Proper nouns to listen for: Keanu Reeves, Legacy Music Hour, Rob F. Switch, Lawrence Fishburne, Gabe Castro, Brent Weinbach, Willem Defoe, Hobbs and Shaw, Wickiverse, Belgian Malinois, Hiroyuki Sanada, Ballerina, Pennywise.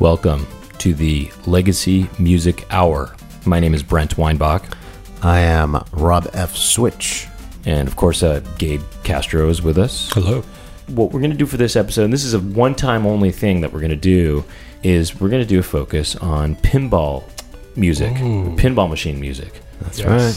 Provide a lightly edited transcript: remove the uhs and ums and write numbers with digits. Welcome to the Legacy Music Hour. My name is Brent Weinbach. I am Rob F. Switch. And of course, Gabe Castro is with us. Hello. What we're going to do for this episode, and this is a one-time only thing that we're going to do, is we're going to do a focus on pinball music, pinball machine music. That's right.